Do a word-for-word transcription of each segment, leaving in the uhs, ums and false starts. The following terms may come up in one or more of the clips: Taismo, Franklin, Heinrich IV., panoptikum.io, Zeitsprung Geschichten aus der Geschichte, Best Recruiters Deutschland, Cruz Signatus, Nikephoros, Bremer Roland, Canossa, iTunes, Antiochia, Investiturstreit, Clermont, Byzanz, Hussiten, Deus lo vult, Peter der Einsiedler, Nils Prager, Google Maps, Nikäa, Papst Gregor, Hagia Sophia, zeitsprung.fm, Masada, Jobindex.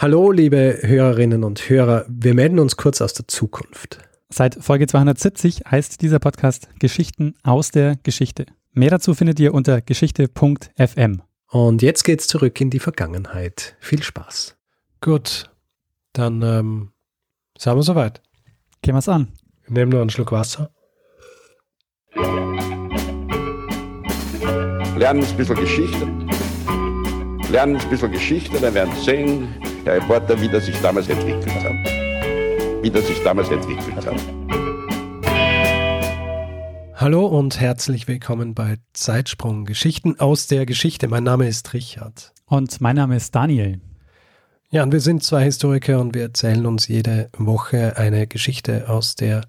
Hallo, liebe Hörerinnen und Hörer, wir melden uns kurz aus der Zukunft. Seit Folge zweihundertsiebzig heißt dieser Podcast Geschichten aus der Geschichte. Mehr dazu findet ihr unter geschichte punkt f m. Und jetzt geht's zurück in die Vergangenheit. Viel Spaß. Gut, dann ähm, sind wir soweit. Gehen wir's an. Wir nehmen noch einen Schluck Wasser. Lernen ein bisschen Geschichte. Lernen ein bisschen Geschichte, dann werden Sie sehen, der Reporter, wie das sich damals entwickelt hat. Wie das sich damals entwickelt hat. Hallo und herzlich willkommen bei Zeitsprung Geschichten aus der Geschichte. Mein Name ist Richard. Und mein Name ist Daniel. Ja, und wir sind zwei Historiker und wir erzählen uns jede Woche eine Geschichte aus der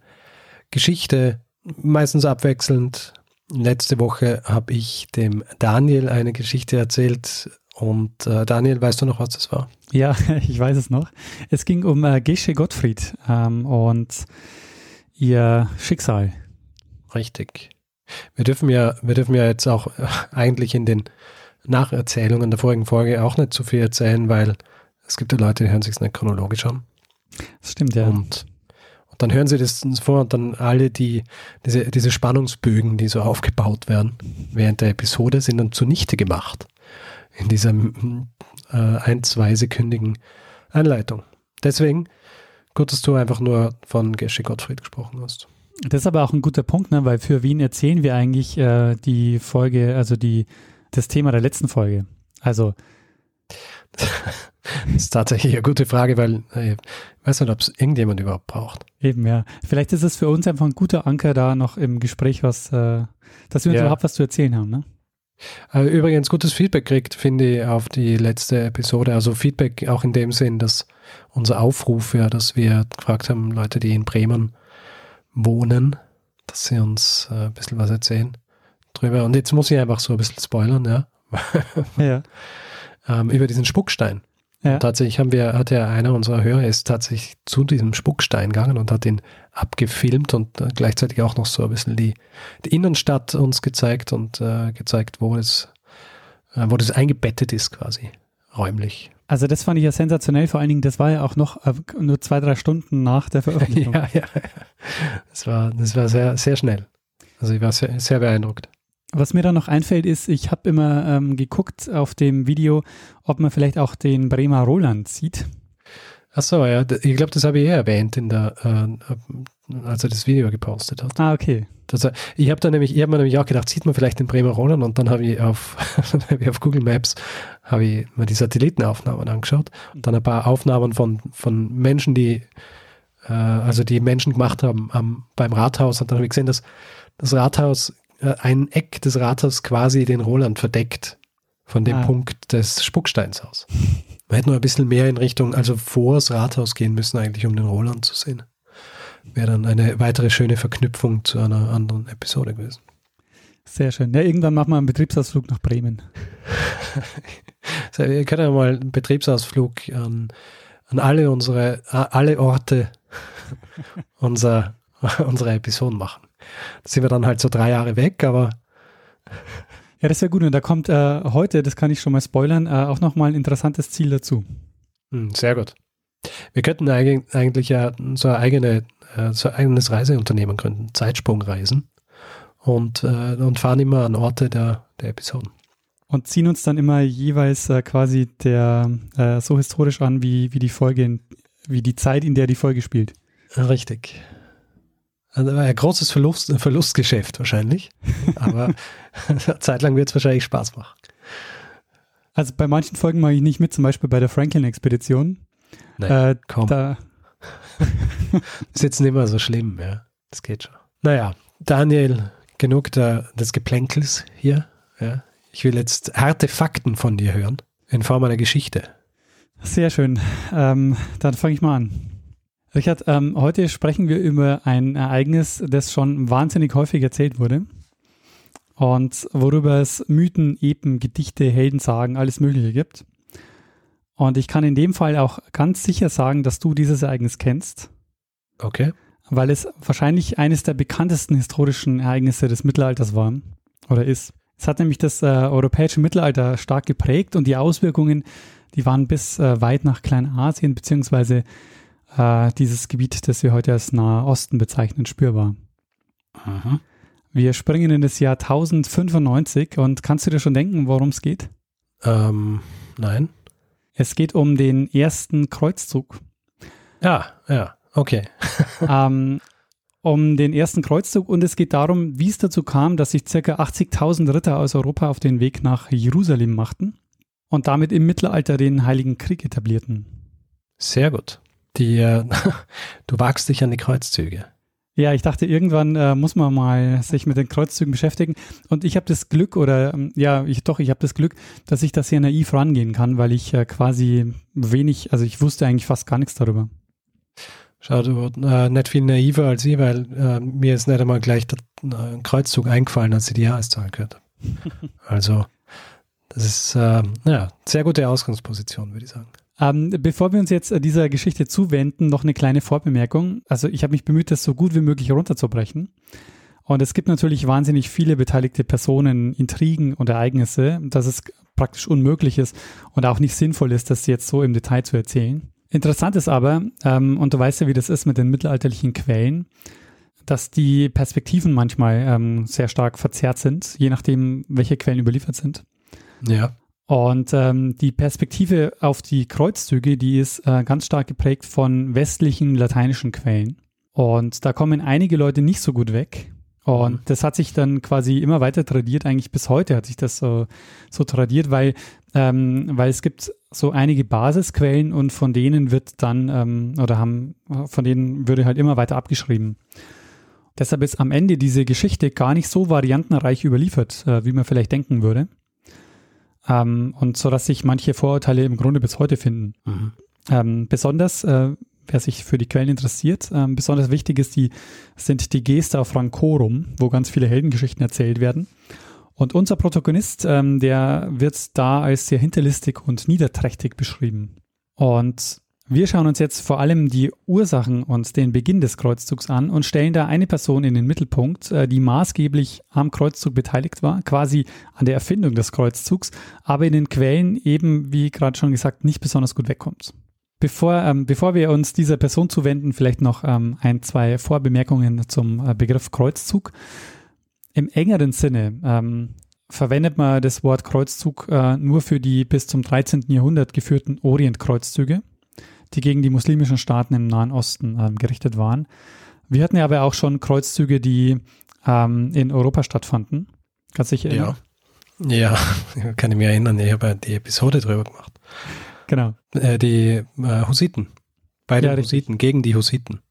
Geschichte, meistens abwechselnd. Letzte Woche habe ich dem Daniel eine Geschichte erzählt und äh, Daniel, weißt du noch, was das war? Ja, ich weiß es noch. Es ging um äh, Gesche Gottfried ähm, und ihr Schicksal. Richtig. Wir dürfen ja, wir dürfen ja jetzt auch eigentlich in den Nacherzählungen der vorigen Folge auch nicht zu viel erzählen, weil es gibt ja Leute, die hören sich es nicht chronologisch an. Das stimmt, ja. Und dann hören sie das vor und dann alle die diese, diese Spannungsbögen, die so aufgebaut werden während der Episode, sind dann zunichte gemacht in dieser äh, ein-, zweisekündigen Einleitung. Deswegen, gut, dass du einfach nur von Gesche Gottfried gesprochen hast. Das ist aber auch ein guter Punkt, ne? Weil für wen erzählen wir eigentlich äh, die Folge, also die das Thema der letzten Folge? Also das ist tatsächlich eine gute Frage, weil ich weiß nicht, ob es irgendjemand überhaupt braucht. Eben, ja. Vielleicht ist es für uns einfach ein guter Anker da noch im Gespräch, was, äh, dass wir uns ja überhaupt was zu erzählen haben, ne? Übrigens, gutes Feedback kriegt, finde ich, auf die letzte Episode. Also Feedback auch in dem Sinn, dass unser Aufruf, ja, dass wir gefragt haben, Leute, die in Bremen wohnen, dass sie uns äh, ein bisschen was erzählen drüber. Und jetzt muss ich einfach so ein bisschen spoilern, ja. Ja. Ähm, über diesen Spuckstein. Ja. Tatsächlich haben wir, hat ja einer unserer Hörer ist tatsächlich zu diesem Spuckstein gegangen und hat ihn abgefilmt und gleichzeitig auch noch so ein bisschen die, die Innenstadt uns gezeigt und äh, gezeigt, wo das, äh, wo das eingebettet ist quasi, räumlich. Also das fand ich ja sensationell, vor allen Dingen, das war ja auch noch äh, nur zwei, drei Stunden nach der Veröffentlichung. Ja, ja, ja. Das war, das war sehr, sehr schnell. Also ich war sehr, sehr beeindruckt. Was mir da noch einfällt, ist, ich habe immer ähm, geguckt auf dem Video, ob man vielleicht auch den Bremer Roland sieht. Achso, ja, ich glaube, das habe ich ja erwähnt, in der, äh, als er das Video gepostet hat. Ah, okay. Das, ich habe da nämlich, ich habe mir nämlich auch gedacht, sieht man vielleicht den Bremer Roland? Und dann habe ich auf, hab ich auf Google Maps habe ich mir die Satellitenaufnahmen angeschaut und dann ein paar Aufnahmen von, von Menschen, die äh, also die Menschen gemacht haben am, beim Rathaus. Und dann habe ich gesehen, dass das Rathaus ein Eck des Rathauses quasi den Roland verdeckt von dem ah. Punkt des Spucksteins aus. Man hätte nur ein bisschen mehr in Richtung, also vor das Rathaus gehen müssen eigentlich, um den Roland zu sehen. Wäre dann eine weitere schöne Verknüpfung zu einer anderen Episode gewesen. Sehr schön. Ja, irgendwann machen wir einen Betriebsausflug nach Bremen. Wir können ja mal einen Betriebsausflug an, an alle unsere, alle Orte unserer, unserer Episoden machen. Da sind wir dann halt so drei Jahre weg, aber... Ja, das wäre gut. Und da kommt äh, heute, das kann ich schon mal spoilern, äh, auch nochmal ein interessantes Ziel dazu. Hm, sehr gut. Wir könnten eigentlich, eigentlich ja so, eine eigene, äh, so ein eigenes Reiseunternehmen gründen, Zeitsprungreisen, und, äh, und fahren immer an Orte der, der Episoden. Und ziehen uns dann immer jeweils äh, quasi der äh, so historisch an, wie, wie die Folge, in, wie die Zeit, in der die Folge spielt. Richtig. Also ein großes Verlust, Verlustgeschäft wahrscheinlich, aber zeitlang wird es wahrscheinlich Spaß machen. Also bei manchen Folgen mache ich nicht mit, zum Beispiel bei der Franklin-Expedition. Naja, äh, komm. Da ist jetzt nicht mehr so schlimm, ja. Das geht schon. Naja, Daniel, genug der, des Geplänkels hier. Ja. Ich will jetzt harte Fakten von dir hören, in Form einer Geschichte. Sehr schön. Ähm, dann fange ich mal an. Richard, ähm, heute sprechen wir über ein Ereignis, das schon wahnsinnig häufig erzählt wurde und worüber es Mythen, Epen, Gedichte, Heldensagen, alles Mögliche gibt. Und ich kann in dem Fall auch ganz sicher sagen, dass du dieses Ereignis kennst. Okay. Weil es wahrscheinlich eines der bekanntesten historischen Ereignisse des Mittelalters war oder ist. Es hat nämlich das äh, europäische Mittelalter stark geprägt und die Auswirkungen Die waren bis äh, weit nach Kleinasien beziehungsweise äh, dieses Gebiet, das wir heute als Nahe Osten bezeichnen, spürbar. Aha. Wir springen in das Jahr tausendfünfundneunzig und kannst du dir schon denken, worum es geht? Ähm, nein. Es geht um den ersten Kreuzzug. Ja, ja, okay. ähm, um den ersten Kreuzzug und es geht darum, wie es dazu kam, dass sich ca. achtzigtausend Ritter aus Europa auf den Weg nach Jerusalem machten und damit im Mittelalter den Heiligen Krieg etablierten. Sehr gut. Die, äh, du wagst dich an die Kreuzzüge. Ja, ich dachte, irgendwann äh, muss man mal sich mit den Kreuzzügen beschäftigen. Und ich habe das Glück, oder ähm, ja, ich, doch, ich habe das Glück, dass ich da sehr naiv rangehen kann, weil ich äh, quasi wenig, also ich wusste eigentlich fast gar nichts darüber. Schau, du warst äh, nicht viel naiver als ich, weil äh, mir ist nicht einmal gleich der äh, Kreuzzug eingefallen, als ich die Jahreszahl gehört habe. Also, das ist äh, ja sehr gute Ausgangsposition, würde ich sagen. Ähm, bevor wir uns jetzt äh, dieser Geschichte zuwenden, noch eine kleine Vorbemerkung. Also ich habe mich bemüht, das so gut wie möglich runterzubrechen. Und es gibt natürlich wahnsinnig viele beteiligte Personen, Intrigen und Ereignisse, dass es praktisch unmöglich ist und auch nicht sinnvoll ist, das jetzt so im Detail zu erzählen. Interessant ist aber, ähm, und du weißt ja, wie das ist mit den mittelalterlichen Quellen, dass die Perspektiven manchmal ähm, sehr stark verzerrt sind, je nachdem, welche Quellen überliefert sind. Ja. Und ähm, die Perspektive auf die Kreuzzüge, die ist äh, ganz stark geprägt von westlichen lateinischen Quellen. Und da kommen einige Leute nicht so gut weg. Und mhm. das hat sich dann quasi immer weiter tradiert, eigentlich bis heute hat sich das so, so tradiert, weil, ähm, weil es gibt so einige Basisquellen und von denen wird dann, ähm, oder haben, von denen würde halt immer weiter abgeschrieben. Deshalb ist am Ende diese Geschichte gar nicht so variantenreich überliefert, äh, wie man vielleicht denken würde. Ähm, und so, dass sich manche Vorurteile im Grunde bis heute finden. Mhm. Ähm, besonders, äh, wer sich für die Quellen interessiert, ähm, besonders wichtig ist die, sind die Gesta Francorum, wo ganz viele Heldengeschichten erzählt werden. Und unser Protagonist, ähm, der wird da als sehr hinterlistig und niederträchtig beschrieben. Und wir schauen uns jetzt vor allem die Ursachen und den Beginn des Kreuzzugs an und stellen da eine Person in den Mittelpunkt, die maßgeblich am Kreuzzug beteiligt war, quasi an der Erfindung des Kreuzzugs, aber in den Quellen eben, wie gerade schon gesagt, nicht besonders gut wegkommt. Bevor, ähm, bevor wir uns dieser Person zuwenden, vielleicht noch ähm, ein, zwei Vorbemerkungen zum äh, Begriff Kreuzzug. Im engeren Sinne ähm, verwendet man das Wort Kreuzzug äh, nur für die bis zum dreizehnten Jahrhundert geführten Orientkreuzzüge, die gegen die muslimischen Staaten im Nahen Osten ähm, gerichtet waren. Wir hatten ja aber auch schon Kreuzzüge, die ähm, in Europa stattfanden. Kannst du dich erinnern? Ja, ja, kann ich mich erinnern. Ich habe ja die Episode drüber gemacht. Genau. Äh, die äh, Hussiten. Beide ja, Hussiten, gegen die Hussiten.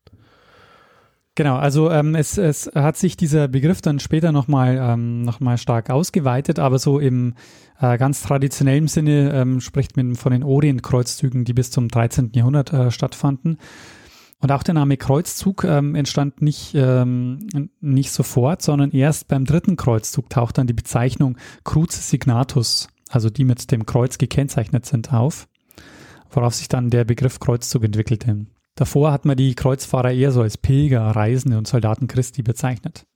Genau, also ähm, es, es hat sich dieser Begriff dann später nochmal ähm, noch mal stark ausgeweitet, aber so im äh, ganz traditionellen Sinne ähm, spricht man von den Orientkreuzzügen, die bis zum dreizehnten Jahrhundert äh, stattfanden. Und auch der Name Kreuzzug ähm, entstand nicht, ähm, nicht sofort, sondern erst beim dritten Kreuzzug taucht dann die Bezeichnung Cruz Signatus, also die mit dem Kreuz gekennzeichnet sind, auf, worauf sich dann der Begriff Kreuzzug entwickelte. Davor hat man die Kreuzfahrer eher so als Pilger, Reisende und Soldaten Christi bezeichnet.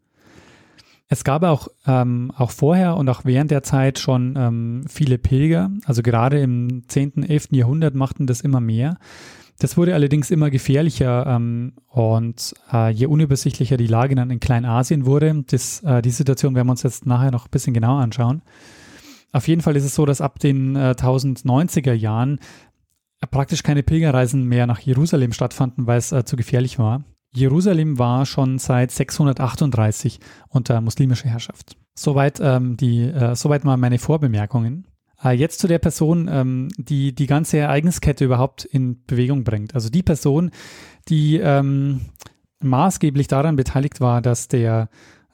Es gab auch, ähm, auch vorher und auch während der Zeit schon ähm, viele Pilger, also gerade im zehnten, elften Jahrhundert machten das immer mehr. Das wurde allerdings immer gefährlicher ähm, und äh, je unübersichtlicher die Lage dann in Kleinasien wurde, das, äh, die Situation werden wir uns jetzt nachher noch ein bisschen genauer anschauen. Auf jeden Fall ist es so, dass ab den äh, tausendneunziger Jahren praktisch keine Pilgerreisen mehr nach Jerusalem stattfanden, weil es äh, zu gefährlich war. Jerusalem war schon seit sechshundertachtunddreißig unter muslimischer Herrschaft. Soweit, ähm, die, äh, soweit mal meine Vorbemerkungen. Äh, jetzt zu der Person, ähm, die die ganze Ereigniskette überhaupt in Bewegung bringt. Also die Person, die ähm, maßgeblich daran beteiligt war, dass der,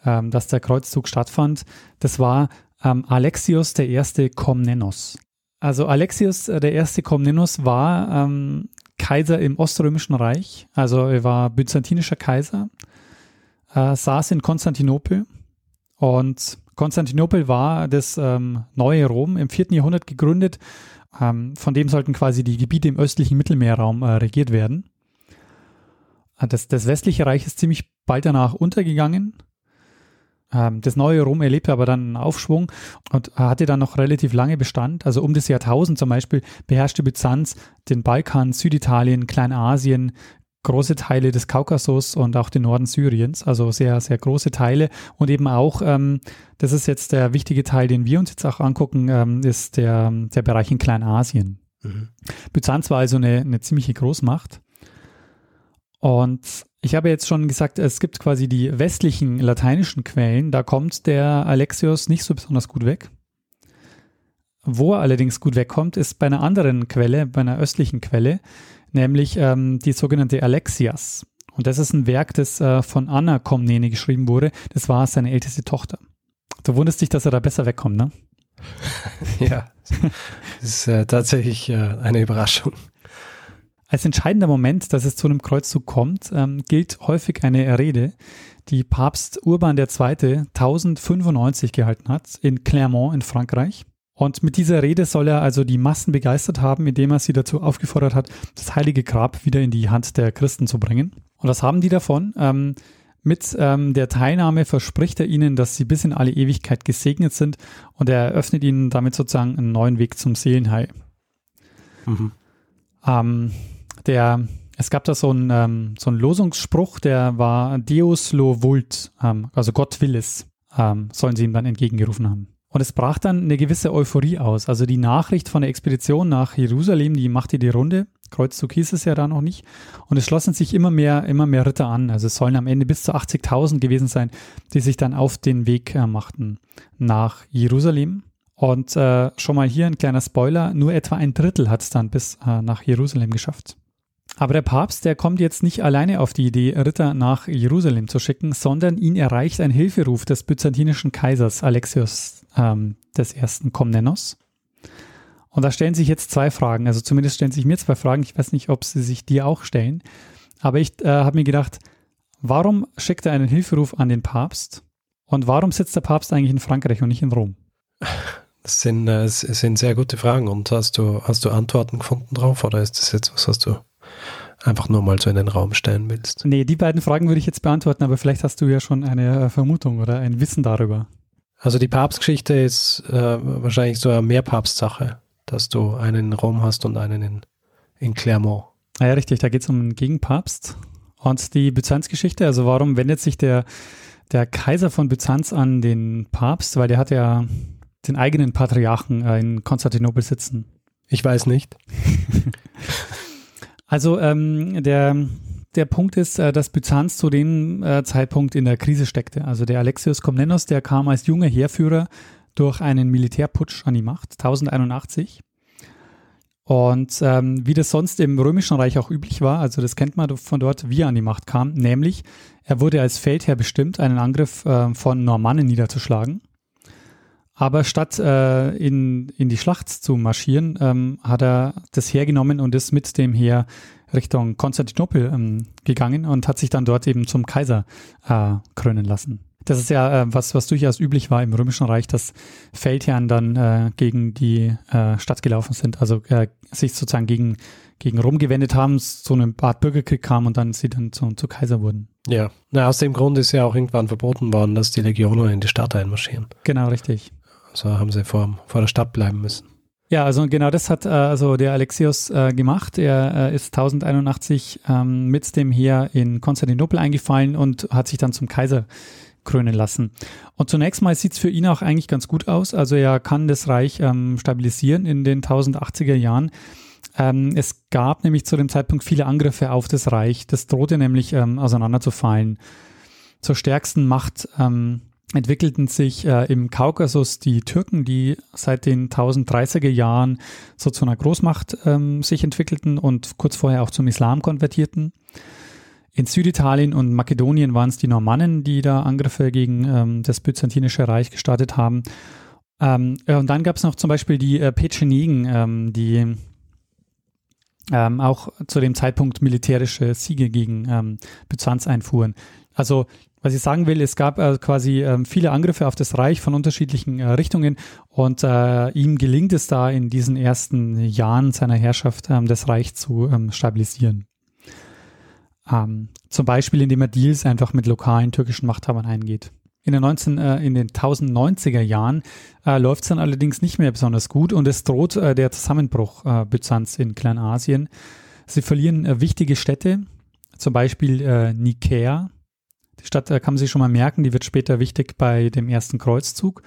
ähm, dass der Kreuzzug stattfand, das war ähm, Alexios I. Komnenos. Also Alexios I. Komnenos war ähm, Kaiser im Oströmischen Reich, also er war byzantinischer Kaiser, äh, saß in Konstantinopel und Konstantinopel war das ähm, neue Rom im vierten Jahrhundert gegründet, ähm, von dem sollten quasi die Gebiete im östlichen Mittelmeerraum äh, regiert werden. Das, das westliche Reich ist ziemlich bald danach untergegangen. ähm, das neue Rom erlebte aber dann einen Aufschwung und hatte dann noch relativ lange Bestand. Also um das Jahrtausend zum Beispiel beherrschte Byzanz den Balkan, Süditalien, Kleinasien, große Teile des Kaukasus und auch den Norden Syriens, also sehr, sehr große Teile. Und eben auch, ähm, das ist jetzt der wichtige Teil, den wir uns jetzt auch angucken, ähm, ist der, der Bereich in Kleinasien. Mhm. Byzanz war also eine, eine ziemliche Großmacht. Und ich habe jetzt schon gesagt, es gibt quasi die westlichen lateinischen Quellen, da kommt der Alexios nicht so besonders gut weg. Wo er allerdings gut wegkommt, ist bei einer anderen Quelle, bei einer östlichen Quelle, nämlich ähm, die sogenannte Alexias. Und das ist ein Werk, das äh, von Anna Komnene geschrieben wurde. Das war seine älteste Tochter. Du wunderst dich, dass er da besser wegkommt, ne? Ja, das ist äh, tatsächlich äh, eine Überraschung. Als entscheidender Moment, dass es zu einem Kreuzzug kommt, ähm, gilt häufig eine Rede, die Papst Urban der Zweite tausendfünfundneunzig gehalten hat, in Clermont in Frankreich. Und mit dieser Rede soll er also die Massen begeistert haben, indem er sie dazu aufgefordert hat, das Heilige Grab wieder in die Hand der Christen zu bringen. Und was haben die davon? Ähm, mit ähm, der Teilnahme verspricht er ihnen, dass sie bis in alle Ewigkeit gesegnet sind, und er eröffnet ihnen damit sozusagen einen neuen Weg zum Seelenheil. Mhm. Ähm, Der, es gab da so einen, ähm, so einen Losungsspruch, der war Deus lo vult, ähm, also Gott will es, ähm, sollen sie ihm dann entgegengerufen haben. Und es brach dann eine gewisse Euphorie aus. Also die Nachricht von der Expedition nach Jerusalem, die machte die Runde. Kreuzzug hieß es ja da noch nicht. Und es schlossen sich immer mehr, immer mehr Ritter an. Also es sollen am Ende bis zu achtzigtausend gewesen sein, die sich dann auf den Weg äh, machten nach Jerusalem. Und äh, schon mal hier ein kleiner Spoiler, nur etwa ein Drittel hat es dann bis äh, nach Jerusalem geschafft. Aber der Papst, der kommt jetzt nicht alleine auf die Idee, Ritter nach Jerusalem zu schicken, sondern ihn erreicht ein Hilferuf des byzantinischen Kaisers Alexios ähm, I. Komnenos. Und da stellen sich jetzt zwei Fragen, also zumindest stellen sich mir zwei Fragen, ich weiß nicht, ob sie sich dir auch stellen, aber ich äh, habe mir gedacht, warum schickt er einen Hilferuf an den Papst und warum sitzt der Papst eigentlich in Frankreich und nicht in Rom? Das sind, äh, sind sehr gute Fragen, und hast du, hast du Antworten gefunden drauf, oder ist das jetzt was, was du einfach nur mal so in den Raum stellen willst? Nee, die beiden Fragen würde ich jetzt beantworten, aber vielleicht hast du ja schon eine Vermutung oder ein Wissen darüber. Also die Papstgeschichte ist äh, wahrscheinlich so eine Mehrpapstsache, dass du einen in Rom hast und einen in, in Clermont. Ah ja, richtig, da geht es um einen Gegenpapst. Und die Byzanzgeschichte, also warum wendet sich der, der Kaiser von Byzanz an den Papst? Weil der hat ja den eigenen Patriarchen äh, in Konstantinopel sitzen. Ich weiß nicht. Also ähm, der, der Punkt ist, äh, dass Byzanz zu dem äh, Zeitpunkt in der Krise steckte. Also der Alexios Komnenos, der kam als junger Heerführer durch einen Militärputsch an die Macht, tausendeinundachtzig. Und ähm, wie das sonst im Römischen Reich auch üblich war, also das kennt man von dort, wie er an die Macht kam, nämlich er wurde als Feldherr bestimmt, einen Angriff äh, von Normannen niederzuschlagen. Aber statt äh, in, in die Schlacht zu marschieren, ähm, hat er das Heer genommen und ist mit dem Heer Richtung Konstantinopel ähm, gegangen und hat sich dann dort eben zum Kaiser äh, krönen lassen. Das ist ja äh, was, was durchaus üblich war im Römischen Reich, dass Feldherren dann äh, gegen die äh, Stadt gelaufen sind, also äh, sich sozusagen gegen, gegen Rom gewendet haben, zu einem Art Bürgerkrieg kam und dann sie dann zu, zu Kaiser wurden. Ja, na, aus dem Grund ist ja auch irgendwann verboten worden, dass die Legionen in die Stadt einmarschieren. Genau, richtig. Also haben sie vor, vor der Stadt bleiben müssen. Ja, also genau das hat äh, also der Alexios äh, gemacht. Er äh, ist tausendeinundachtzig ähm, mit dem Heer in Konstantinopel eingefallen und hat sich dann zum Kaiser krönen lassen. Und zunächst mal sieht es für ihn auch eigentlich ganz gut aus. Also er kann das Reich ähm, stabilisieren in den tausend achtziger Jahren. Ähm, es gab nämlich zu dem Zeitpunkt viele Angriffe auf das Reich. Das drohte nämlich ähm, auseinanderzufallen. Zur stärksten Macht ähm, entwickelten sich äh, im Kaukasus die Türken, die seit den tausenddreißiger Jahren so zu einer Großmacht ähm, sich entwickelten und kurz vorher auch zum Islam konvertierten. In Süditalien und Makedonien waren es die Normannen, die da Angriffe gegen ähm, das byzantinische Reich gestartet haben. Ähm, äh, und dann gab es noch zum Beispiel die äh, Petschenegen, ähm, die ähm, auch zu dem Zeitpunkt militärische Siege gegen ähm, Byzanz einfuhren. Also was ich sagen will, es gab äh, quasi äh, viele Angriffe auf das Reich von unterschiedlichen äh, Richtungen, und äh, ihm gelingt es da in diesen ersten Jahren seiner Herrschaft, äh, das Reich zu ähm, stabilisieren. Ähm, zum Beispiel, indem er Deals einfach mit lokalen türkischen Machthabern eingeht. In den, neunzehn, äh, in den tausendneunziger Jahren äh, läuft es dann allerdings nicht mehr besonders gut und es droht äh, der Zusammenbruch äh, Byzanz in Kleinasien. Sie verlieren äh, wichtige Städte, zum Beispiel äh, Nikäa. Die Stadt äh, kann man sich schon mal merken, die wird später wichtig bei dem ersten Kreuzzug.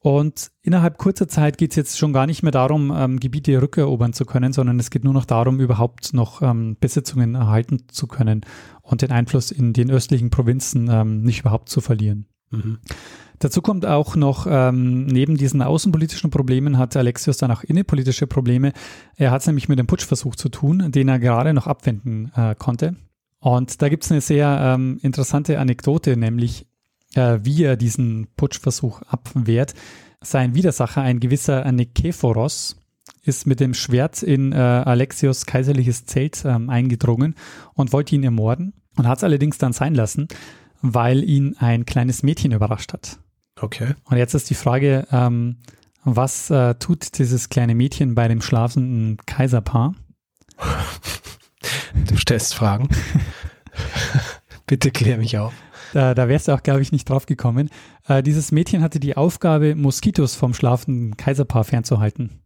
Und innerhalb kurzer Zeit geht es jetzt schon gar nicht mehr darum, ähm, Gebiete rückerobern zu können, sondern es geht nur noch darum, überhaupt noch ähm, Besitzungen erhalten zu können und den Einfluss in den östlichen Provinzen ähm, nicht überhaupt zu verlieren. Mhm. Dazu kommt auch noch, ähm, neben diesen außenpolitischen Problemen hat Alexios dann auch innenpolitische Probleme. Er hat es nämlich mit dem Putschversuch zu tun, den er gerade noch abwenden äh, konnte. Und da gibt es eine sehr ähm, interessante Anekdote, nämlich wie er diesen Putschversuch abwehrt. Sein Widersacher, ein gewisser Nikephoros, ist mit dem Schwert in äh, Alexios kaiserliches Zelt ähm, eingedrungen und wollte ihn ermorden und hat es allerdings dann sein lassen, weil ihn ein kleines Mädchen überrascht hat. Okay. Und jetzt ist die Frage, ähm, was äh, tut dieses kleine Mädchen bei dem schlafenden Kaiserpaar? Du stellst Fragen. Bitte klär mich auf. Da, da wärst du auch, glaube ich, nicht drauf gekommen. Äh, dieses Mädchen hatte die Aufgabe, Moskitos vom schlafenden Kaiserpaar fernzuhalten.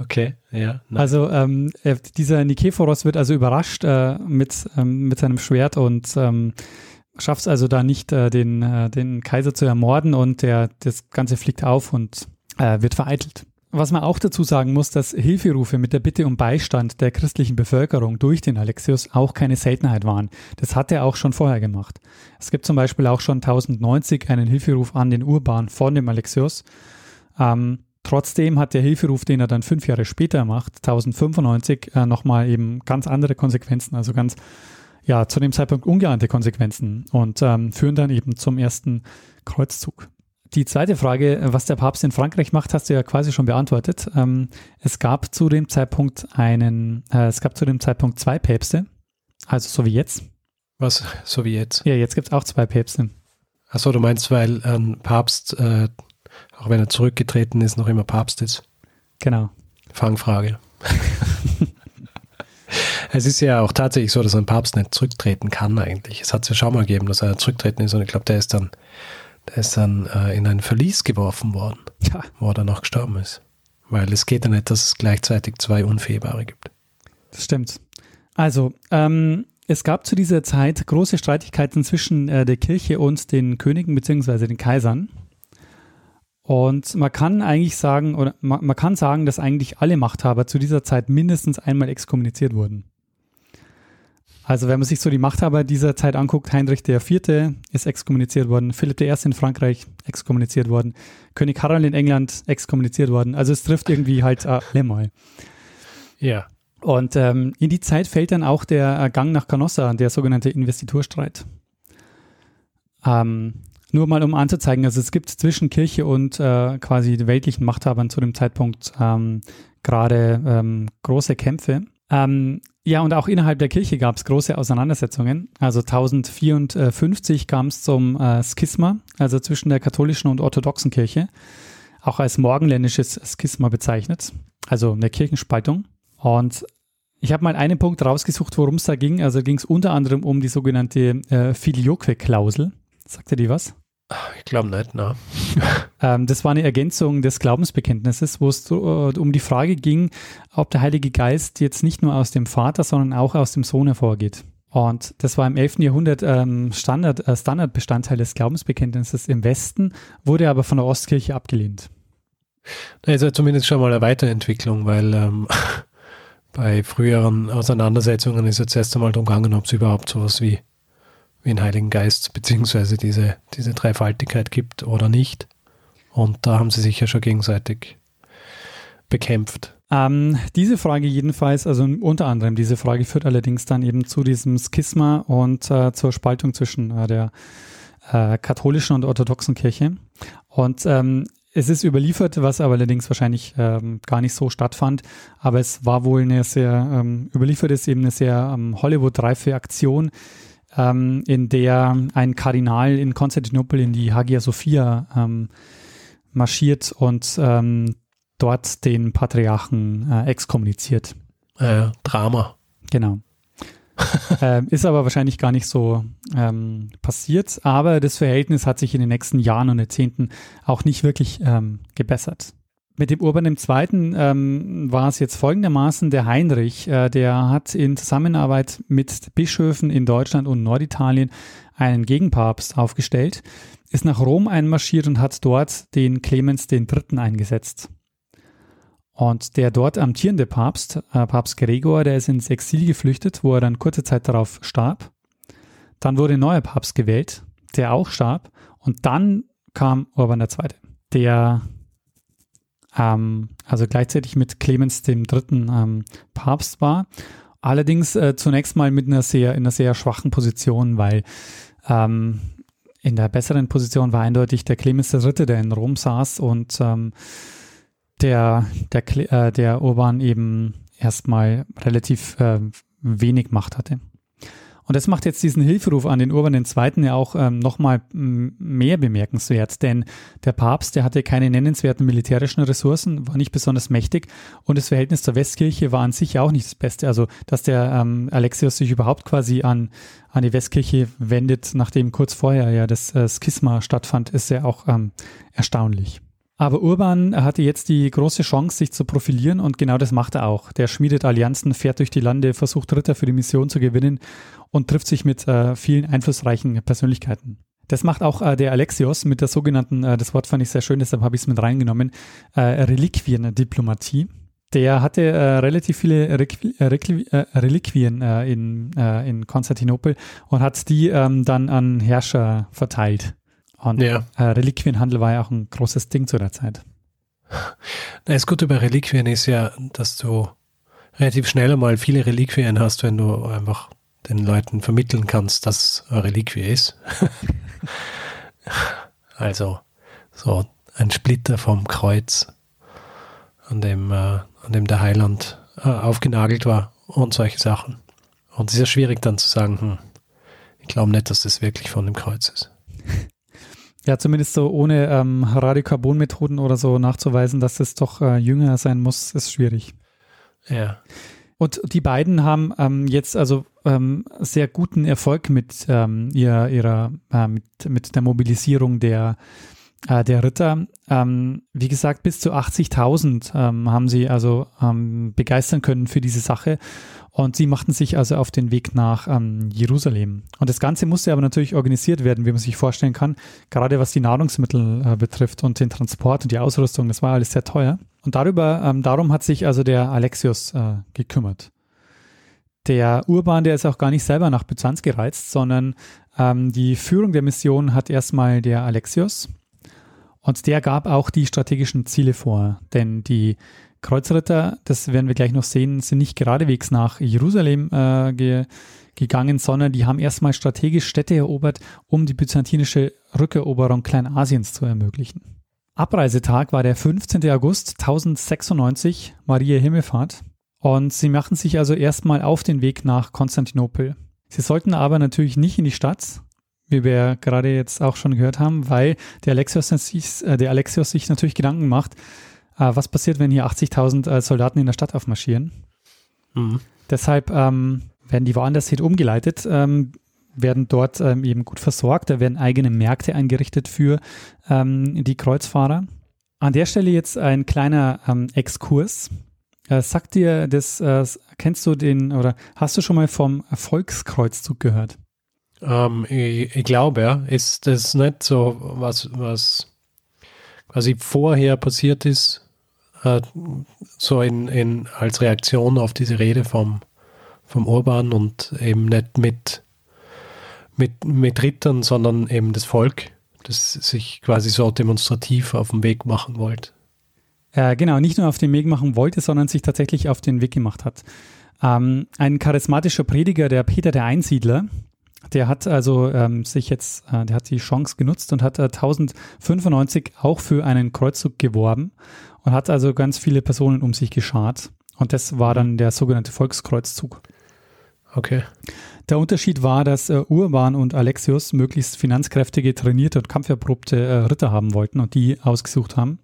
Okay, ja. Nein. Also ähm, dieser Nikephoros wird also überrascht äh, mit, ähm, mit seinem Schwert und ähm, schafft es also da nicht, äh, den, äh, den Kaiser zu ermorden und der, das Ganze fliegt auf und äh, wird vereitelt. Was man auch dazu sagen muss, dass Hilferufe mit der Bitte um Beistand der christlichen Bevölkerung durch den Alexios auch keine Seltenheit waren. Das hat er auch schon vorher gemacht. Es gibt zum Beispiel auch schon tausendneunzig einen Hilferuf an den Urban von dem Alexios. Ähm, trotzdem hat der Hilferuf, den er dann fünf Jahre später macht, tausendfünfundneunzig, äh, nochmal eben ganz andere Konsequenzen, also ganz, ja, zu dem Zeitpunkt ungeahnte Konsequenzen und ähm, führen dann eben zum ersten Kreuzzug. Die zweite Frage, was der Papst in Frankreich macht, hast du ja quasi schon beantwortet. Ähm, es gab zu dem Zeitpunkt einen, äh, es gab zu dem Zeitpunkt zwei Päpste, also so wie jetzt. Was, so wie jetzt? Ja, jetzt gibt es auch zwei Päpste. Achso, du meinst, weil ein ähm, Papst, äh, auch wenn er zurückgetreten ist, noch immer Papst ist. Genau. Fangfrage. Es ist ja auch tatsächlich so, dass ein Papst nicht zurücktreten kann eigentlich. Es hat es ja schon mal gegeben, dass er zurücktreten ist und ich glaube, der ist dann Der ist dann äh, in ein Verlies geworfen worden, ja, wo er dann auch gestorben ist. Weil es geht ja nicht, dass es gleichzeitig zwei Unfehlbare gibt. Das stimmt. Also, ähm, es gab zu dieser Zeit große Streitigkeiten zwischen äh, der Kirche und den Königen bzw. den Kaisern. Und man kann eigentlich sagen, oder man, man kann sagen, dass eigentlich alle Machthaber zu dieser Zeit mindestens einmal exkommuniziert wurden. Also wenn man sich so die Machthaber dieser Zeit anguckt, Heinrich der Vierte ist exkommuniziert worden, Philipp der Erste in Frankreich exkommuniziert worden, König Harald in England exkommuniziert worden. Also es trifft irgendwie halt alle mal. Ja. Und ähm, in die Zeit fällt dann auch der Gang nach Canossa, der sogenannte Investiturstreit. Ähm, nur mal um anzuzeigen, also es gibt zwischen Kirche und äh, quasi weltlichen Machthabern zu dem Zeitpunkt ähm, gerade ähm, große Kämpfe. Ähm, ja, und auch innerhalb der Kirche gab es große Auseinandersetzungen. Also tausendvierundfünfzig kam es zum äh, Schisma, also zwischen der katholischen und orthodoxen Kirche, auch als morgenländisches Schisma bezeichnet, also eine Kirchenspaltung. Und ich habe mal einen Punkt rausgesucht, worum es da ging. Also ging es unter anderem um die sogenannte äh, Filioque-Klausel. Sagt ihr die was? Ich glaube nicht, nein. ähm, das war eine Ergänzung des Glaubensbekenntnisses, wo es äh, um die Frage ging, ob der Heilige Geist jetzt nicht nur aus dem Vater, sondern auch aus dem Sohn hervorgeht. Und das war im elften Jahrhundert ähm, Standard, äh, Standardbestandteil des Glaubensbekenntnisses im Westen, wurde aber von der Ostkirche abgelehnt. Da ist ja zumindest schon mal eine Weiterentwicklung, weil ähm, bei früheren Auseinandersetzungen ist jetzt erst einmal darum gegangen, ob es überhaupt sowas wie den Heiligen Geist beziehungsweise diese, diese Dreifaltigkeit gibt oder nicht. Und da haben sie sich ja schon gegenseitig bekämpft. Ähm, diese Frage jedenfalls, also unter anderem diese Frage, führt allerdings dann eben zu diesem Schisma und äh, zur Spaltung zwischen äh, der äh, katholischen und orthodoxen Kirche. Und ähm, es ist überliefert, was aber allerdings wahrscheinlich ähm, gar nicht so stattfand, aber es war wohl eine sehr, ähm, überliefert ist eben eine sehr ähm, Hollywood-reife Aktion, in der ein Kardinal in Konstantinopel in die Hagia Sophia ähm, marschiert und ähm, dort den Patriarchen äh, exkommuniziert. Äh, Drama. Genau. ähm, ist aber wahrscheinlich gar nicht so ähm, passiert. Aber das Verhältnis hat sich in den nächsten Jahren und Jahrzehnten auch nicht wirklich ähm, gebessert. Mit dem Urban dem Zweiten. Ähm, war es jetzt folgendermaßen: Der Heinrich, äh, der hat in Zusammenarbeit mit Bischöfen in Deutschland und Norditalien einen Gegenpapst aufgestellt, ist nach Rom einmarschiert und hat dort den Clemens der Dritte eingesetzt. Und der dort amtierende Papst, äh, Papst Gregor, der ist ins Exil geflüchtet, wo er dann kurze Zeit darauf starb. Dann wurde ein neuer Papst gewählt, der auch starb. Und dann kam Urban der Zweite., der ähm, also gleichzeitig mit Clemens dem Dritten. Ähm, Papst war. Allerdings äh, zunächst mal mit einer sehr, in einer sehr schwachen Position, weil ähm, in der besseren Position war eindeutig der Clemens der Dritte., der in Rom saß und ähm, Der, der, der Urban eben erstmal relativ äh, wenig Macht hatte. Und das macht jetzt diesen Hilferuf an den Urban dem Zweiten. ja auch ähm, nochmal m- mehr bemerkenswert, denn der Papst, der hatte keine nennenswerten militärischen Ressourcen, war nicht besonders mächtig und das Verhältnis zur Westkirche war an sich auch nicht das Beste. Also, dass der ähm, Alexios sich überhaupt quasi an, an die Westkirche wendet, nachdem kurz vorher ja das äh, Schisma stattfand, ist ja auch ähm, erstaunlich. Aber Urban hatte jetzt die große Chance, sich zu profilieren und genau das macht er auch. Der schmiedet Allianzen, fährt durch die Lande, versucht Ritter für die Mission zu gewinnen und trifft sich mit äh, vielen einflussreichen Persönlichkeiten. Das macht auch äh, der Alexios mit der sogenannten, äh, das Wort fand ich sehr schön, deshalb habe ich es mit reingenommen, äh, Reliquiendiplomatie. Der hatte äh, relativ viele Requ- Requ- äh, Reliquien äh, in, äh, in Konstantinopel und hat die ähm, dann an Herrscher verteilt. Und ja. äh, Reliquienhandel war ja auch ein großes Ding zu der Zeit. Das Gute bei Reliquien ist ja, dass du relativ schnell einmal viele Reliquien hast, wenn du einfach den Leuten vermitteln kannst, dass es eine Reliquie ist. Also so ein Splitter vom Kreuz, an dem, äh, an dem der Heiland äh, aufgenagelt war und solche Sachen. Und es ist ja schwierig dann zu sagen, hm, ich glaube nicht, dass das wirklich von dem Kreuz ist. Ja, zumindest so ohne ähm, Radiokarbon-Methoden oder so nachzuweisen, dass es doch äh, jünger sein muss, ist schwierig. Ja. Und die beiden haben ähm, jetzt also ähm, sehr guten Erfolg mit ähm, ihrer, ihrer äh, mit, mit der Mobilisierung der, äh, der Ritter. Ähm, wie gesagt, bis zu achtzigtausend ähm, haben sie also ähm, begeistern können für diese Sache. Und sie machten sich also auf den Weg nach ähm, Jerusalem. Und das Ganze musste aber natürlich organisiert werden, wie man sich vorstellen kann, gerade was die Nahrungsmittel äh, betrifft und den Transport und die Ausrüstung. Das war alles sehr teuer. Und darüber, ähm, darum hat sich also der Alexios äh, gekümmert. Der Urban, der ist auch gar nicht selber nach Byzanz gereist, sondern ähm, die Führung der Mission hat erstmal der Alexios. Und der gab auch die strategischen Ziele vor, denn die Kreuzritter, das werden wir gleich noch sehen, sind nicht geradewegs nach Jerusalem äh, ge- gegangen, sondern die haben erstmal strategisch Städte erobert, um die byzantinische Rückeroberung Kleinasiens zu ermöglichen. Abreisetag war der fünfzehnten August tausendsechsundneunzig, Mariä Himmelfahrt, und sie machen sich also erstmal auf den Weg nach Konstantinopel. Sie sollten aber natürlich nicht in die Stadt, wie wir ja gerade jetzt auch schon gehört haben, weil der Alexios sich, der Alexios sich natürlich Gedanken macht, was passiert, wenn hier achtzigtausend Soldaten in der Stadt aufmarschieren. Mhm. Deshalb ähm, werden die woanders hin umgeleitet, ähm, werden dort ähm, eben gut versorgt, da werden eigene Märkte eingerichtet für ähm, die Kreuzfahrer. An der Stelle jetzt ein kleiner ähm, Exkurs. Äh, sag dir, das äh, kennst du den, oder hast du schon mal vom Volkskreuzzug gehört? Ähm, ich, ich glaube, ja. Ist das nicht so, was, was quasi vorher passiert ist, so in, in, als Reaktion auf diese Rede vom, vom Urban und eben nicht mit, mit, mit Rittern, sondern eben das Volk, das sich quasi so demonstrativ auf den Weg machen wollte. Äh, genau, nicht nur auf den Weg machen wollte, sondern sich tatsächlich auf den Weg gemacht hat. Ähm, ein charismatischer Prediger, der Peter der Einsiedler, der hat also ähm, sich jetzt, äh, der hat die Chance genutzt und hat äh, tausendfünfundneunzig auch für einen Kreuzzug geworben und hat also ganz viele Personen um sich geschart. Und das war dann der sogenannte Volkskreuzzug. Okay. Der Unterschied war, dass äh, Urban und Alexios möglichst finanzkräftige, trainierte und kampferprobte äh, Ritter haben wollten und die ausgesucht haben,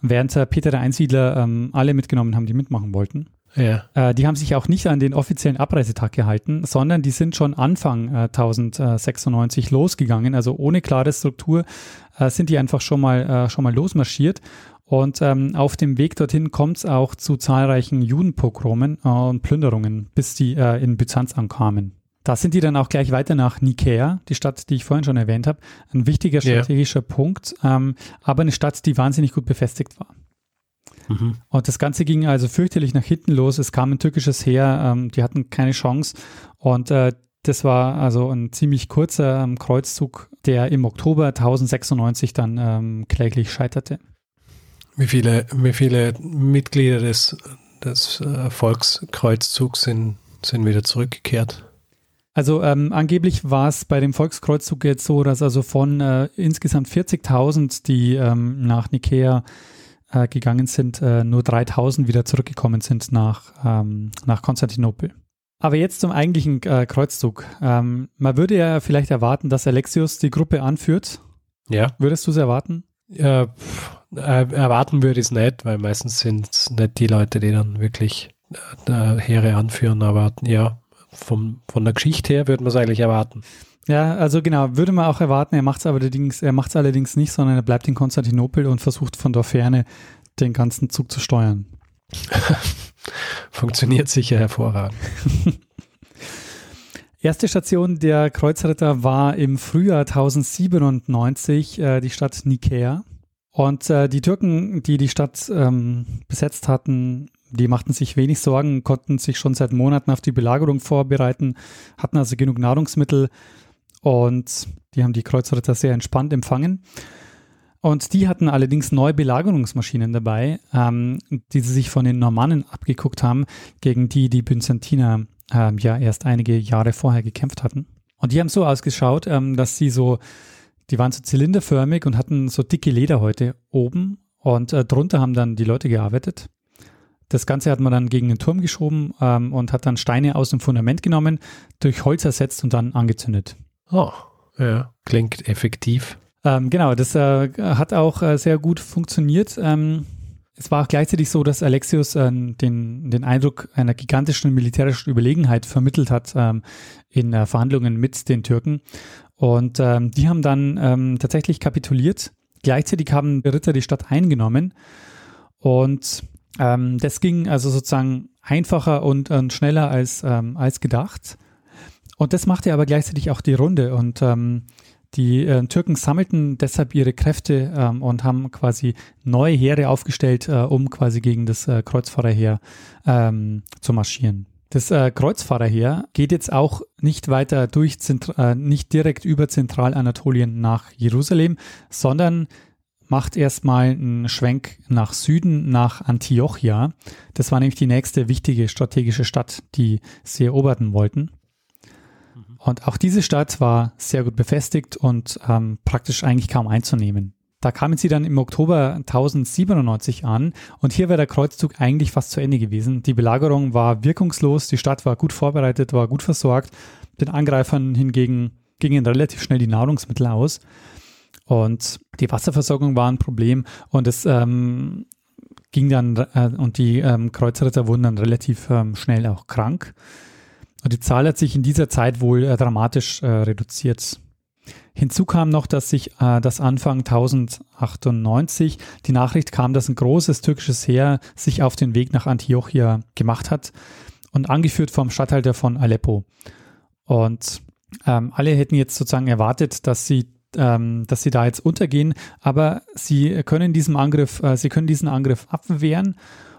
während äh, Peter der Einsiedler ähm, alle mitgenommen haben, die mitmachen wollten. Ja. Äh, die haben sich auch nicht an den offiziellen Abreisetag gehalten, sondern die sind schon Anfang äh, tausendsechsundneunzig losgegangen. Also ohne klare Struktur äh, sind die einfach schon mal, äh, schon mal losmarschiert. Und ähm, auf dem Weg dorthin kommt es auch zu zahlreichen Judenpogromen äh, und Plünderungen, bis die äh, in Byzanz ankamen. Da sind die dann auch gleich weiter nach Nikäa, die Stadt, die ich vorhin schon erwähnt habe. Ein wichtiger strategischer yeah. Punkt, ähm, aber eine Stadt, die wahnsinnig gut befestigt war. Mhm. Und das Ganze ging also fürchterlich nach hinten los. Es kam ein türkisches Heer, ähm, die hatten keine Chance. Und äh, das war also ein ziemlich kurzer ähm, Kreuzzug, der im Oktober tausendsechsundneunzig dann ähm, kläglich scheiterte. Wie viele, wie viele Mitglieder des, des äh, Volkskeuzzugs sind, sind wieder zurückgekehrt? Also ähm, angeblich war es bei dem Volkskreuzzug jetzt so, dass also von äh, insgesamt vierzigtausend, die ähm, nach Nikäa äh, gegangen sind, äh, nur dreitausend wieder zurückgekommen sind nach, ähm, nach Konstantinopel. Aber jetzt zum eigentlichen äh, Kreuzzug. Ähm, man würde ja vielleicht erwarten, dass Alexios die Gruppe anführt. Ja. Würdest du es erwarten? Ja, pff, äh, erwarten würde ich es nicht, weil meistens sind es nicht die Leute, die dann wirklich äh, Heere anführen, aber ja. Vom, von der Geschichte her würde man es eigentlich erwarten. Ja, also genau, würde man auch erwarten. Er macht es allerdings, er macht es allerdings nicht, sondern er bleibt in Konstantinopel und versucht von der Ferne den ganzen Zug zu steuern. Funktioniert sicher hervorragend. Erste Station der Kreuzritter war im Frühjahr tausendsiebenundneunzig äh, die Stadt Nikäa. Und äh, die Türken, die die Stadt ähm, besetzt hatten, die machten sich wenig Sorgen, konnten sich schon seit Monaten auf die Belagerung vorbereiten, hatten also genug Nahrungsmittel und die haben die Kreuzritter sehr entspannt empfangen. Und die hatten allerdings neue Belagerungsmaschinen dabei, ähm, die sie sich von den Normannen abgeguckt haben, gegen die die Byzantiner ähm, ja erst einige Jahre vorher gekämpft hatten. Und die haben so ausgeschaut, ähm, dass sie so, die waren so zylinderförmig und hatten so dicke Lederhäute oben und äh, drunter haben dann die Leute gearbeitet. Das Ganze hat man dann gegen den Turm geschoben ähm, und hat dann Steine aus dem Fundament genommen, durch Holz ersetzt und dann angezündet. Oh, ja, klingt effektiv. Ähm, genau, das äh, hat auch äh, sehr gut funktioniert. Ähm, es war auch gleichzeitig so, dass Alexios äh, den, den Eindruck einer gigantischen militärischen Überlegenheit vermittelt hat ähm, in äh, Verhandlungen mit den Türken. Und ähm, die haben dann ähm, tatsächlich kapituliert. Gleichzeitig haben die Ritter die Stadt eingenommen und das ging also sozusagen einfacher und, und schneller als, ähm, als gedacht. Und das machte aber gleichzeitig auch die Runde. Und ähm, die äh, Türken sammelten deshalb ihre Kräfte ähm, und haben quasi neue Heere aufgestellt, äh, um quasi gegen das äh, Kreuzfahrerheer ähm, zu marschieren. Das äh, Kreuzfahrerheer geht jetzt auch nicht weiter durch, Zentr- äh, nicht direkt über Zentralanatolien nach Jerusalem, sondern macht erstmal einen Schwenk nach Süden, nach Antiochia. Das war nämlich die nächste wichtige strategische Stadt, die sie eroberten wollten. Und auch diese Stadt war sehr gut befestigt und ähm, praktisch eigentlich kaum einzunehmen. Da kamen sie dann im Oktober tausendsiebenundneunzig an und hier wäre der Kreuzzug eigentlich fast zu Ende gewesen. Die Belagerung war wirkungslos, die Stadt war gut vorbereitet, war gut versorgt. Den Angreifern hingegen gingen relativ schnell die Nahrungsmittel aus. Und die Wasserversorgung war ein Problem und es ähm, ging dann, äh, und die ähm, Kreuzritter wurden dann relativ ähm, schnell auch krank. Und die Zahl hat sich in dieser Zeit wohl äh, dramatisch äh, reduziert. Hinzu kam noch, dass sich äh, das Anfang tausendneunzig achtundneunzig die Nachricht kam, dass ein großes türkisches Heer sich auf den Weg nach Antiochia gemacht hat und angeführt vom Statthalter von Aleppo. Und ähm, alle hätten jetzt sozusagen erwartet, dass sie dass sie da jetzt untergehen, aber sie können diesem Angriff, äh, sie können diesen Angriff abwehren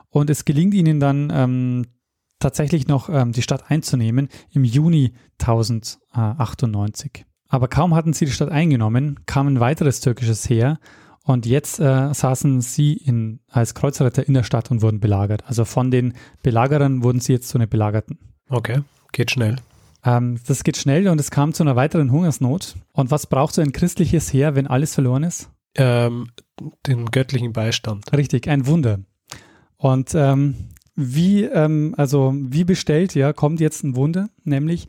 und es gelingt ihnen dann ähm, tatsächlich noch ähm, die Stadt einzunehmen im Juni tausendneunzig achtundneunzig. Aber kaum hatten sie die Stadt eingenommen, kam ein weiteres türkisches Heer und jetzt äh, saßen sie in, als Kreuzritter in der Stadt und wurden belagert. Also von den Belagerern wurden sie jetzt zu den Belagerten. Okay, geht schnell. Ähm, das geht schnell und es kam zu einer weiteren Hungersnot. Und was braucht so ein christliches Heer, wenn alles verloren ist? Ähm, den göttlichen Beistand. Richtig, ein Wunder. Und ähm, wie, ähm, also wie bestellt, ja, kommt jetzt ein Wunder, nämlich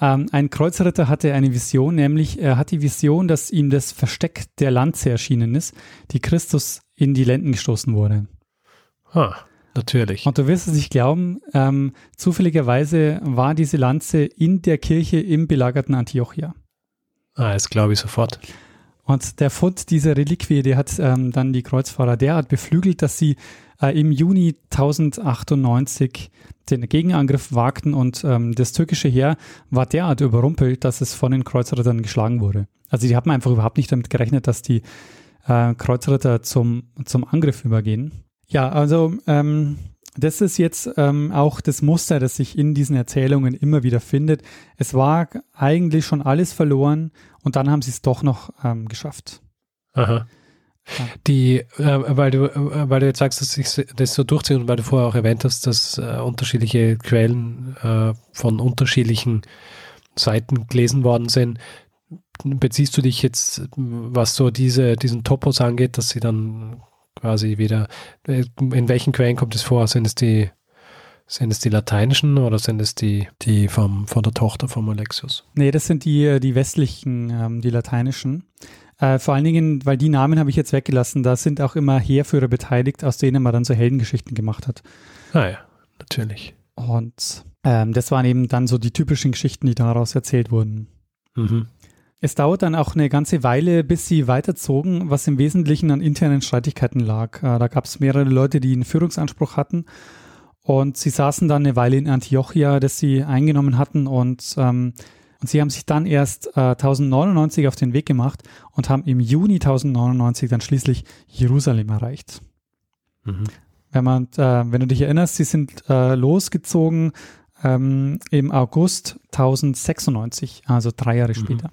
ähm, ein Kreuzritter hatte eine Vision, nämlich er hat die Vision, dass ihm das Versteck der Lanze erschienen ist, die Christus in die Lenden gestoßen wurde. Huh. Natürlich. Und du wirst es nicht glauben, ähm, zufälligerweise war diese Lanze in der Kirche im belagerten Antiochia. Ah, das glaube ich sofort. Und der Fund dieser Reliquie, der hat ähm, dann die Kreuzfahrer derart beflügelt, dass sie äh, im Juni tausend achtundneunzig den Gegenangriff wagten und ähm, das türkische Heer war derart überrumpelt, dass es von den Kreuzrittern geschlagen wurde. Also die haben einfach überhaupt nicht damit gerechnet, dass die äh, Kreuzritter zum, zum Angriff übergehen. Ja, also ähm, das ist jetzt ähm, auch das Muster, das sich in diesen Erzählungen immer wieder findet. Es war eigentlich schon alles verloren und dann haben sie es doch noch ähm, geschafft. Aha. Ja. Die, äh, weil, du, äh, weil du jetzt sagst, dass sich das so durchzieht und weil du vorher auch erwähnt hast, dass äh, unterschiedliche Quellen äh, von unterschiedlichen Seiten gelesen worden sind, beziehst du dich jetzt, was so diese, diesen Topos angeht, dass sie dann quasi wieder, in welchen Quellen kommt es vor? Sind es die, sind es die lateinischen oder sind es die, die vom, von der Tochter von Alexios? Nee, das sind die, die westlichen, ähm, die lateinischen. Äh, vor allen Dingen, weil die Namen habe ich jetzt weggelassen, da sind auch immer Heerführer beteiligt, aus denen man dann so Heldengeschichten gemacht hat. Ah ja, natürlich. Und ähm, das waren eben dann so die typischen Geschichten, die daraus erzählt wurden. Mhm. Es dauert dann auch eine ganze Weile, bis sie weiterzogen, was im Wesentlichen an internen Streitigkeiten lag. Da gab es mehrere Leute, die einen Führungsanspruch hatten und sie saßen dann eine Weile in Antiochia, das sie eingenommen hatten und, ähm, und sie haben sich dann erst äh, tausend neunundneunzig auf den Weg gemacht und haben im Juni tausend neunundneunzig dann schließlich Jerusalem erreicht. Mhm. Wenn man, äh, wenn du dich erinnerst, sie sind äh, losgezogen ähm, im August tausend sechsundneunzig, also drei Jahre mhm. später.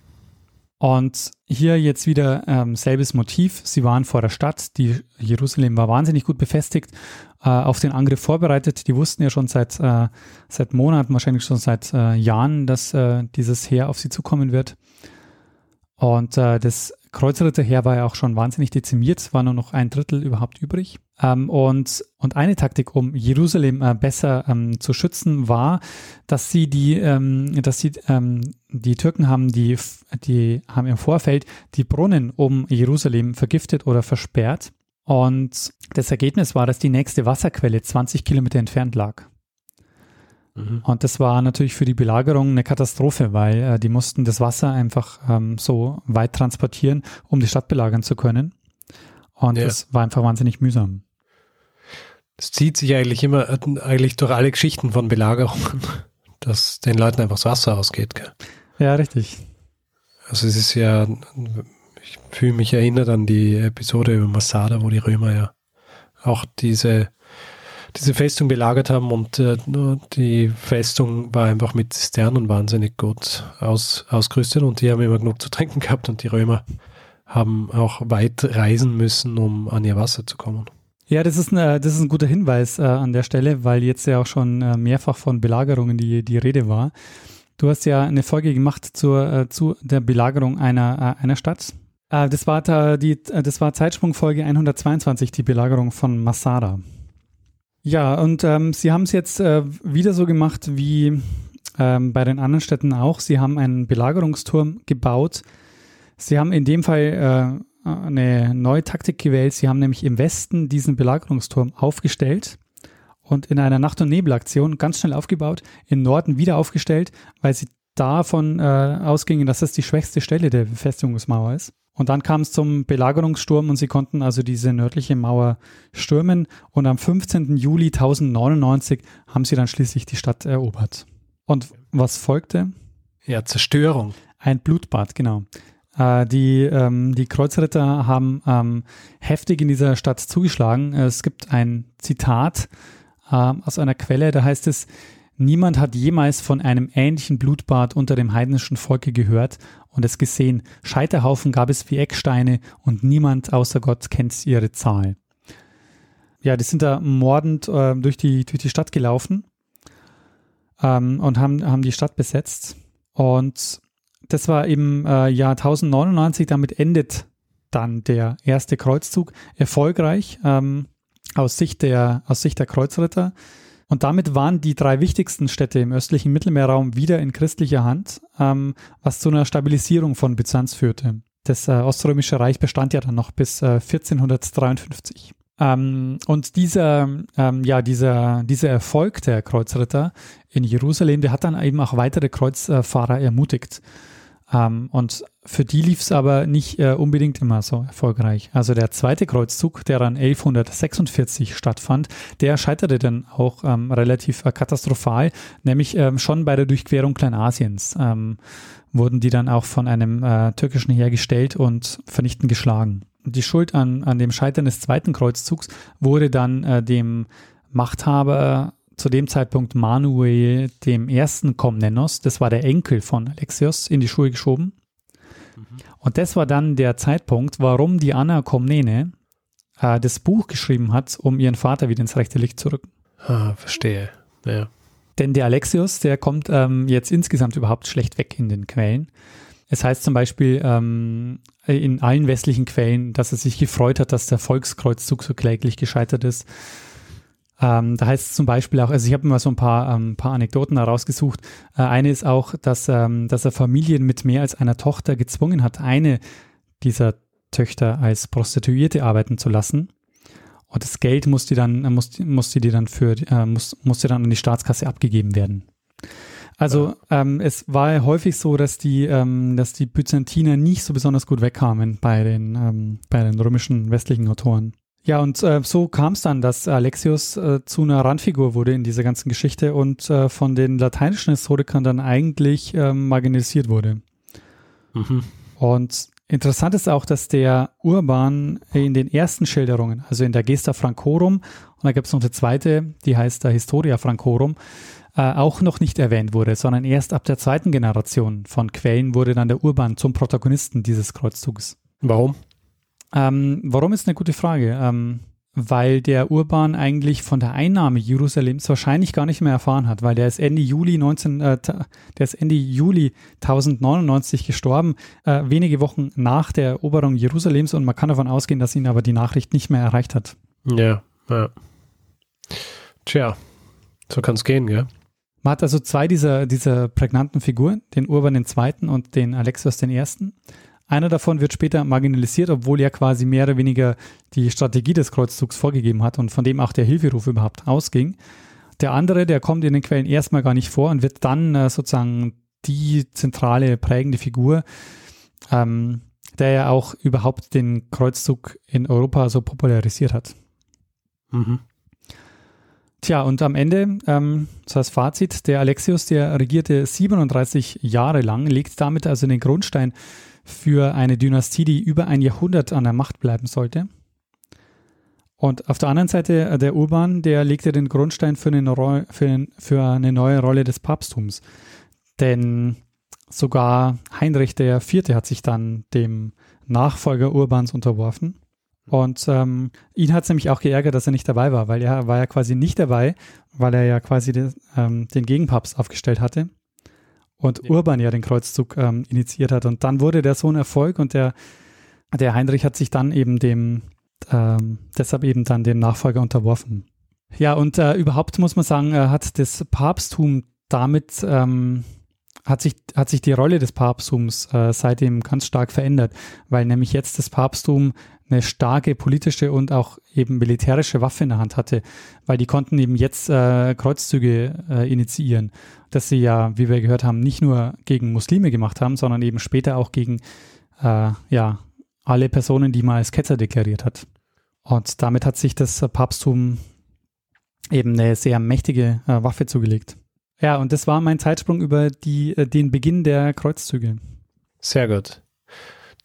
Und hier jetzt wieder ähm, selbes Motiv. Sie waren vor der Stadt. Die Jerusalem war wahnsinnig gut befestigt, äh, auf den Angriff vorbereitet. Die wussten ja schon seit, äh, seit Monaten, wahrscheinlich schon seit äh, Jahren, dass äh, dieses Heer auf sie zukommen wird. Und äh, das Kreuzritterheer war ja auch schon wahnsinnig dezimiert. Es war nur noch ein Drittel überhaupt übrig. Ähm, und, und eine Taktik, um Jerusalem äh, besser ähm, zu schützen, war, dass sie die, ähm, dass sie, ähm, die Türken haben die, die haben im Vorfeld die Brunnen um Jerusalem vergiftet oder versperrt. Und das Ergebnis war, dass die nächste Wasserquelle zwanzig Kilometer entfernt lag. Und das war natürlich für die Belagerung eine Katastrophe, weil äh, die mussten das Wasser einfach ähm, so weit transportieren, um die Stadt belagern zu können. Und ja, das war einfach wahnsinnig mühsam. Das zieht sich eigentlich immer eigentlich durch alle Geschichten von Belagerungen, dass den Leuten einfach das Wasser ausgeht. Gell? Ja, richtig. Also es ist ja, ich fühle mich erinnert an die Episode über Masada, wo die Römer ja auch diese diese Festung belagert haben und äh, die Festung war einfach mit Zisternen wahnsinnig gut aus, ausgerüstet und die haben immer genug zu trinken gehabt und die Römer haben auch weit reisen müssen, um an ihr Wasser zu kommen. Ja, das ist, eine, das ist ein guter Hinweis äh, an der Stelle, weil jetzt ja auch schon äh, mehrfach von Belagerungen die, die Rede war. Du hast ja eine Folge gemacht zur, äh, zu der Belagerung einer, äh, einer Stadt. Äh, das war da die, das war Zeitsprung Folge hundertzweiundzwanzig, die Belagerung von Masada. Ja, und ähm, sie haben es jetzt äh, wieder so gemacht wie ähm, bei den anderen Städten auch. Sie haben einen Belagerungsturm gebaut. Sie haben in dem Fall äh, eine neue Taktik gewählt. Sie haben nämlich im Westen diesen Belagerungsturm aufgestellt und in einer Nacht- und Nebelaktion ganz schnell aufgebaut, im Norden wieder aufgestellt, weil sie davon äh, ausgingen, dass das die schwächste Stelle der Befestigungsmauer ist. Und dann kam es zum Belagerungssturm und sie konnten also diese nördliche Mauer stürmen und am fünfzehnten Juli tausend neunundneunzig haben sie dann schließlich die Stadt erobert. Und was folgte? Ja, Zerstörung. Ein Blutbad, genau. Äh, die, ähm, die Kreuzritter haben ähm, heftig in dieser Stadt zugeschlagen. Es gibt ein Zitat äh, aus einer Quelle, da heißt es: Niemand hat jemals von einem ähnlichen Blutbad unter dem heidnischen Volke gehört und es gesehen. Scheiterhaufen gab es wie Ecksteine und niemand außer Gott kennt ihre Zahl. Ja, die sind da mordend äh, durch, die, durch die Stadt gelaufen ähm, und haben, haben die Stadt besetzt. Und das war im äh, Jahr tausend neunundneunzig, damit endet dann der erste Kreuzzug. Erfolgreich ähm, aus Sicht der, aus Sicht der Kreuzritter. Und damit waren die drei wichtigsten Städte im östlichen Mittelmeerraum wieder in christlicher Hand, ähm, was zu einer Stabilisierung von Byzanz führte. Das äh, Oströmische Reich bestand ja dann noch bis äh, vierzehnhundertdreiundfünfzig. Ähm, und dieser, ähm, ja, dieser, dieser Erfolg der Kreuzritter in Jerusalem, der hat dann eben auch weitere Kreuzfahrer ermutigt. Ähm, und für die lief es aber nicht äh, unbedingt immer so erfolgreich. Also der zweite Kreuzzug, der dann elfhundertsechsundvierzig stattfand, der scheiterte dann auch ähm, relativ äh, katastrophal, nämlich ähm, schon bei der Durchquerung Kleinasiens ähm, wurden die dann auch von einem äh, türkischen Heer gestellt und vernichtend geschlagen. Die Schuld an, an dem Scheitern des zweiten Kreuzzugs wurde dann äh, dem Machthaber zu dem Zeitpunkt Manuel dem Ersten. Komnenos, das war der Enkel von Alexios, in die Schuhe geschoben. Mhm. Und das war dann der Zeitpunkt, warum die Anna Komnene äh, das Buch geschrieben hat, um ihren Vater wieder ins rechte Licht zu rücken. Ah, verstehe. Ja. Denn der Alexios, der kommt ähm, jetzt insgesamt überhaupt schlecht weg in den Quellen. Es heißt zum Beispiel ähm, in allen westlichen Quellen, dass er sich gefreut hat, dass der Volkskreuzzug so kläglich gescheitert ist. Ähm, da heißt es zum Beispiel auch, also ich habe mir mal so ein paar, ähm, paar Anekdoten herausgesucht. Äh, eine ist auch, dass, ähm, dass er Familien mit mehr als einer Tochter gezwungen hat, eine dieser Töchter als Prostituierte arbeiten zu lassen. Und das Geld musste dann, musste, musste die dann für, äh, musste, musste dann an die Staatskasse abgegeben werden. Also ähm, es war häufig so, dass die, ähm, dass die Byzantiner nicht so besonders gut wegkamen bei den, ähm, bei den römischen westlichen Autoren. Ja, und äh, so kam es dann, dass Alexios äh, zu einer Randfigur wurde in dieser ganzen Geschichte und äh, von den lateinischen Historikern dann eigentlich äh, marginalisiert wurde. Mhm. Und interessant ist auch, dass der Urban in den ersten Schilderungen, also in der Gesta Francorum, und da gibt es noch eine zweite, die heißt der Historia Francorum, äh, auch noch nicht erwähnt wurde, sondern erst ab der zweiten Generation von Quellen wurde dann der Urban zum Protagonisten dieses Kreuzzuges. Warum? Ähm, warum ist eine gute Frage? Ähm, weil der Urban eigentlich von der Einnahme Jerusalems wahrscheinlich gar nicht mehr erfahren hat, weil der ist Ende Juli, neunzehn, äh, der ist Ende Juli tausendneunundneunzig gestorben, äh, wenige Wochen nach der Eroberung Jerusalems, und man kann davon ausgehen, dass ihn aber die Nachricht nicht mehr erreicht hat. Ja, ja. Tja, so kann es gehen, gell? Man hat also zwei dieser, dieser prägnanten Figuren, den Urban den Zweiten. Und den Alexios den Ersten. Einer davon wird später marginalisiert, obwohl er quasi mehr oder weniger die Strategie des Kreuzzugs vorgegeben hat und von dem auch der Hilferuf überhaupt ausging. Der andere, der kommt in den Quellen erstmal gar nicht vor und wird dann äh, sozusagen die zentrale, prägende Figur, ähm, der ja auch überhaupt den Kreuzzug in Europa so popularisiert hat. Mhm. Tja, und am Ende, ähm, das heißt Fazit, der Alexios, der regierte siebenunddreißig Jahre lang, legt damit also den Grundstein für eine Dynastie, die über ein Jahrhundert an der Macht bleiben sollte. Und auf der anderen Seite, der Urban, der legte den Grundstein für eine, Ro- für eine, für eine neue Rolle des Papsttums. Denn sogar Heinrich der Vierte hat sich dann dem Nachfolger Urbans unterworfen. Und ähm, ihn hat es nämlich auch geärgert, dass er nicht dabei war, weil er war ja quasi nicht dabei, weil er ja quasi den, ähm, den Gegenpapst aufgestellt hatte. Und ja. Urban ja den Kreuzzug ähm, initiiert hat. Und dann wurde der so ein Erfolg, und der, der Heinrich hat sich dann eben dem, ähm, deshalb eben dann dem Nachfolger unterworfen. Ja, und äh, überhaupt muss man sagen, äh, hat das Papsttum damit, ähm, hat sich, hat sich die Rolle des Papsttums äh, seitdem ganz stark verändert, weil nämlich jetzt das Papsttum eine starke politische und auch eben militärische Waffe in der Hand hatte, weil die konnten eben jetzt äh, Kreuzzüge äh, initiieren, dass sie ja, wie wir gehört haben, nicht nur gegen Muslime gemacht haben, sondern eben später auch gegen äh, ja, alle Personen, die man als Ketzer deklariert hat. Und damit hat sich das Papsttum eben eine sehr mächtige äh, Waffe zugelegt. Ja, und das war mein Zeitsprung über die, äh, den Beginn der Kreuzzüge. Sehr gut.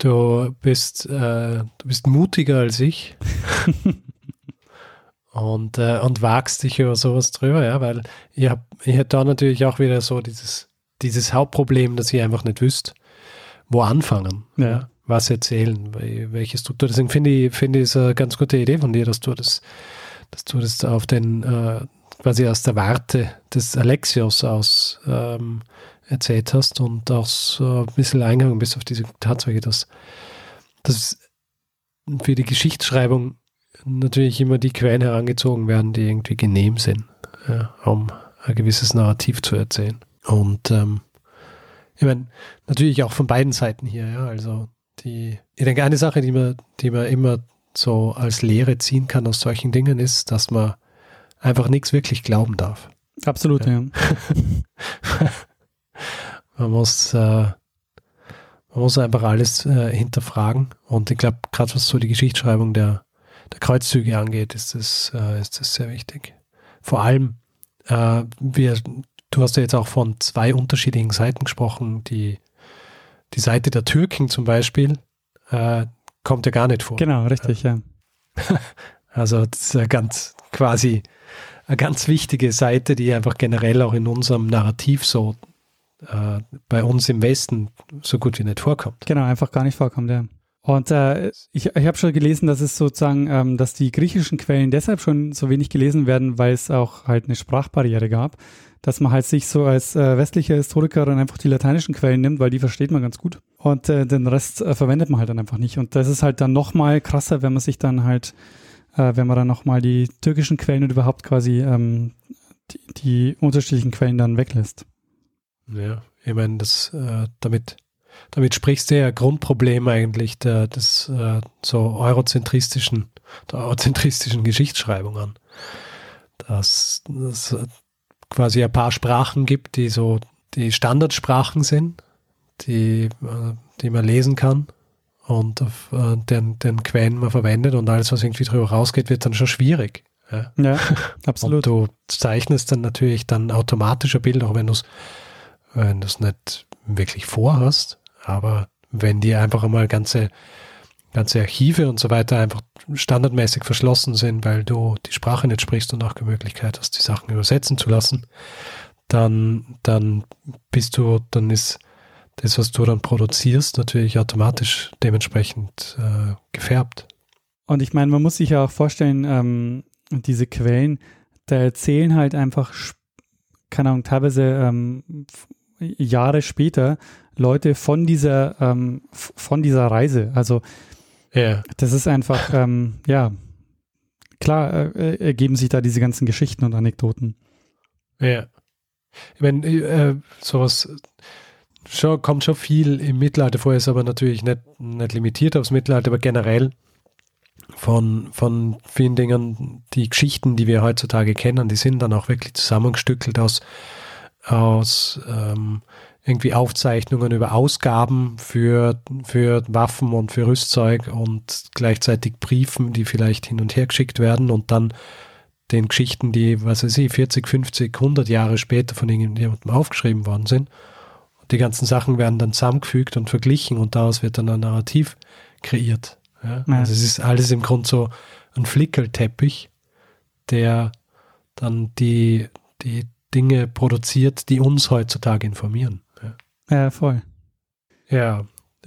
Du bist, äh, du bist mutiger als ich und, äh, und wagst dich über sowas drüber, ja, weil ich habe ich hab da natürlich auch wieder so dieses, dieses Hauptproblem, dass ihr einfach nicht wisst, wo anfangen, ja. Ja, was erzählen, welche Struktur. Deswegen finde ich, finde ich es eine ganz gute Idee von dir, dass du das, dass du das auf den, äh, quasi aus der Warte des Alexios aus, ähm, erzählt hast und auch so ein bisschen eingegangen bist auf diese Tatsache, dass, dass für die Geschichtsschreibung natürlich immer die Quellen herangezogen werden, die irgendwie genehm sind, ja, um ein gewisses Narrativ zu erzählen. Und ähm, ich meine, natürlich auch von beiden Seiten hier, ja, also die, ich denke, eine Sache, die man, die man immer so als Lehre ziehen kann aus solchen Dingen, ist, dass man einfach nichts wirklich glauben darf. Absolut, ja. ja. Man muss, äh, man muss einfach alles äh, hinterfragen. Und ich glaube, gerade was so die Geschichtsschreibung der, der Kreuzzüge angeht, ist das, äh, ist das sehr wichtig. Vor allem, äh, wir, du hast ja jetzt auch von zwei unterschiedlichen Seiten gesprochen. Die, die Seite der Türken zum Beispiel äh, kommt ja gar nicht vor. Genau, richtig, äh, ja. Also das ist ja ganz quasi eine ganz wichtige Seite, die einfach generell auch in unserem Narrativ so äh, bei uns im Westen so gut wie nicht vorkommt. Genau, einfach gar nicht vorkommt, ja. Und äh, ich, ich habe schon gelesen, dass es sozusagen, ähm, dass die griechischen Quellen deshalb schon so wenig gelesen werden, weil es auch halt eine Sprachbarriere gab, dass man halt sich so als äh, westlicher Historiker dann einfach die lateinischen Quellen nimmt, weil die versteht man ganz gut und äh, den Rest äh, verwendet man halt dann einfach nicht. Und das ist halt dann nochmal krasser, wenn man sich dann halt wenn man dann nochmal die türkischen Quellen und überhaupt quasi ähm, die, die unterschiedlichen Quellen dann weglässt. Ja, ich meine, das, äh, damit, damit sprichst du ja Grundproblem eigentlich der, des äh, so eurozentristischen, der eurozentristischen Geschichtsschreibung an. Dass es quasi ein paar Sprachen gibt, die so die Standardsprachen sind, die, äh, die man lesen kann. Und auf äh, den, den Quellen man verwendet und alles, was irgendwie drüber rausgeht, wird dann schon schwierig. Ja, ja absolut. Und du zeichnest dann natürlich dann automatischer Bild, auch wenn du es wenn du's nicht wirklich vorhast, aber wenn dir einfach einmal ganze, ganze Archive und so weiter einfach standardmäßig verschlossen sind, weil du die Sprache nicht sprichst und auch die Möglichkeit hast, die Sachen übersetzen zu lassen, dann, dann bist du, dann ist das, was du dann produzierst, natürlich automatisch dementsprechend äh, gefärbt. Und ich meine, man muss sich ja auch vorstellen, ähm, diese Quellen, da erzählen halt einfach, keine Ahnung, teilweise ähm, Jahre später Leute von dieser, ähm, von dieser Reise. Also yeah. Das ist einfach, ähm, ja, klar äh, ergeben sich da diese ganzen Geschichten und Anekdoten. Ja. Yeah. Ich meine, äh, sowas... Schon, kommt schon viel im Mittelalter vor, ist aber natürlich nicht, nicht limitiert aufs Mittelalter, aber generell von, von vielen Dingen, die Geschichten, die wir heutzutage kennen, die sind dann auch wirklich zusammengestückelt aus, aus ähm, irgendwie Aufzeichnungen über Ausgaben für, für Waffen und für Rüstzeug und gleichzeitig Briefen, die vielleicht hin und her geschickt werden und dann den Geschichten, die, was weiß ich, vierzig, fünfzig, hundert Jahre später von irgendjemandem aufgeschrieben worden sind. Die ganzen Sachen werden dann zusammengefügt und verglichen und daraus wird dann ein Narrativ kreiert. Ja? Ja. Also es ist alles im Grunde so ein Flickelteppich, der dann die, die Dinge produziert, die uns heutzutage informieren. Ja, ja voll. Ja,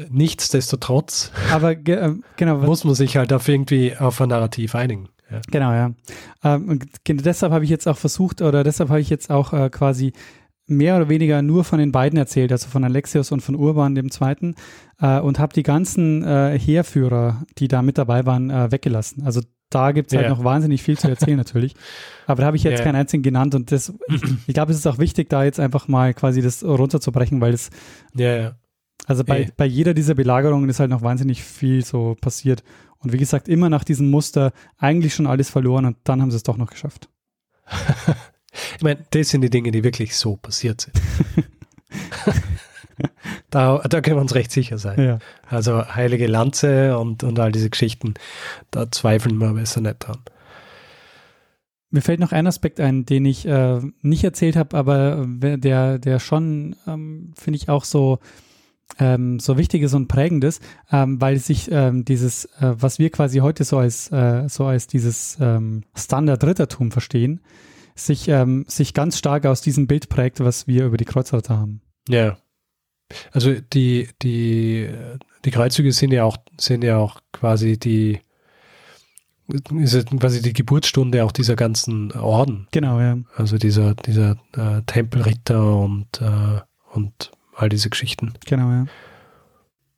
nichtsdestotrotz aber ge- genau, muss man sich halt auf irgendwie auf ein Narrativ einigen. Ja. Genau, ja. Ähm, deshalb habe ich jetzt auch versucht oder deshalb habe ich jetzt auch äh, quasi mehr oder weniger nur von den beiden erzählt, also von Alexios und von Urban dem Zweiten, äh, und habe die ganzen äh, Heerführer, die da mit dabei waren, äh, weggelassen. Also da gibt es yeah. halt noch wahnsinnig viel zu erzählen natürlich, aber da habe ich jetzt yeah. keinen einzigen genannt und das, ich, ich glaube, es ist auch wichtig, da jetzt einfach mal quasi das runterzubrechen, weil es, yeah. also bei, yeah. bei jeder dieser Belagerungen ist halt noch wahnsinnig viel so passiert und wie gesagt, immer nach diesem Muster eigentlich schon alles verloren und dann haben sie es doch noch geschafft. Ich meine, das sind die Dinge, die wirklich so passiert sind. da, da können wir uns recht sicher sein. Ja. Also Heilige Lanze und, und all diese Geschichten, da zweifeln wir besser nicht dran. Mir fällt noch ein Aspekt ein, den ich äh, nicht erzählt habe, aber der, der schon, ähm, finde ich, auch so, ähm, so wichtig ist und prägend ist, ähm, weil sich ähm, dieses, äh, was wir quasi heute so als, äh, so als dieses ähm, Standard-Rittertum verstehen, sich ähm, sich ganz stark aus diesem Bild prägt, was wir über die Kreuzritter haben. Ja. Also die die die Kreuzzüge sind ja auch sind ja auch quasi die ist ja quasi die Geburtsstunde auch dieser ganzen Orden. Genau, ja. Also dieser dieser äh, Tempelritter und äh, und all diese Geschichten. Genau, ja.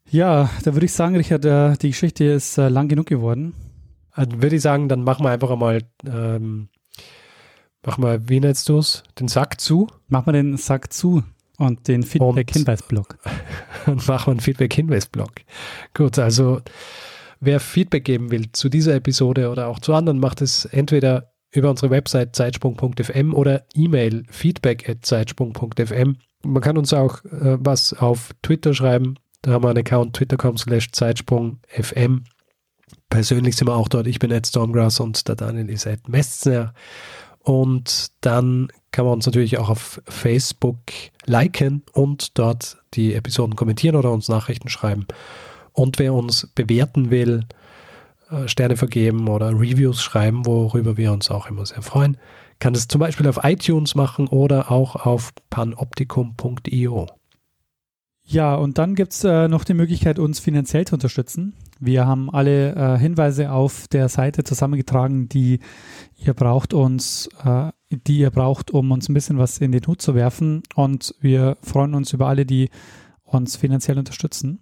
Ja, da würde ich sagen, Richard, äh, die Geschichte ist äh, lang genug geworden. Also würde ich sagen, dann machen wir einfach einmal ähm, Machen wir, wie nennst du es? Den Sack zu? Machen wir den Sack zu und den Feedback-Hinweis-Block. Und machen wir einen Feedback-Hinweis-Block. Gut, also Wer Feedback geben will zu dieser Episode oder auch zu anderen, macht es entweder über unsere Website zeitsprung punkt f m oder E-Mail feedback at zeitsprung punkt f m. Man kann uns auch äh, was auf Twitter schreiben. Da haben wir einen Account, twitter punkt com slash zeitsprung punkt f m. Persönlich sind wir auch dort. Ich bin at Stormgrass und der Daniel ist at Messner. Und dann kann man uns natürlich auch auf Facebook liken und dort die Episoden kommentieren oder uns Nachrichten schreiben. Und wer uns bewerten will, Sterne vergeben oder Reviews schreiben, worüber wir uns auch immer sehr freuen, kann es zum Beispiel auf iTunes machen oder auch auf panoptikum punkt i o. Ja, und dann gibt es äh, noch die Möglichkeit, uns finanziell zu unterstützen. Wir haben alle äh, Hinweise auf der Seite zusammengetragen, die ihr braucht, uns, äh, die ihr braucht, um uns ein bisschen was in den Hut zu werfen. Und wir freuen uns über alle, die uns finanziell unterstützen.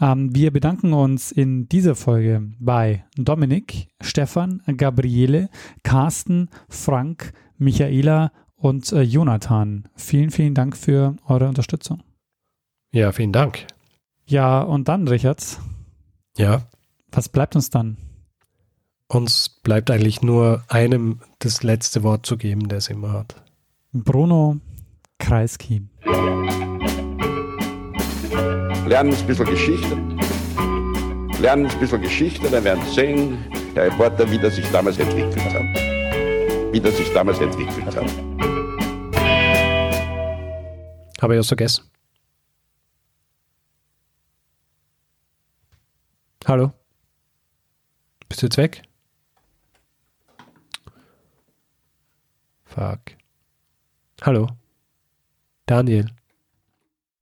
Ähm, wir bedanken uns in dieser Folge bei Dominik, Stefan, Gabriele, Carsten, Frank, Michaela und äh, Jonathan. Vielen, vielen Dank für eure Unterstützung. Ja, vielen Dank. Ja, und dann, Richard? Ja? Was bleibt uns dann? Uns bleibt eigentlich nur einem das letzte Wort zu geben, der es immer hat. Bruno Kreisky. Lernen ein bisschen Geschichte. Lernen ein bisschen Geschichte, dann werden Sie sehen, Herr Reporter, wie das sich damals entwickelt hat. Wie das sich damals entwickelt hat. Habe ich das vergessen? Hallo? Bist du jetzt weg? Fuck. Hallo? Daniel?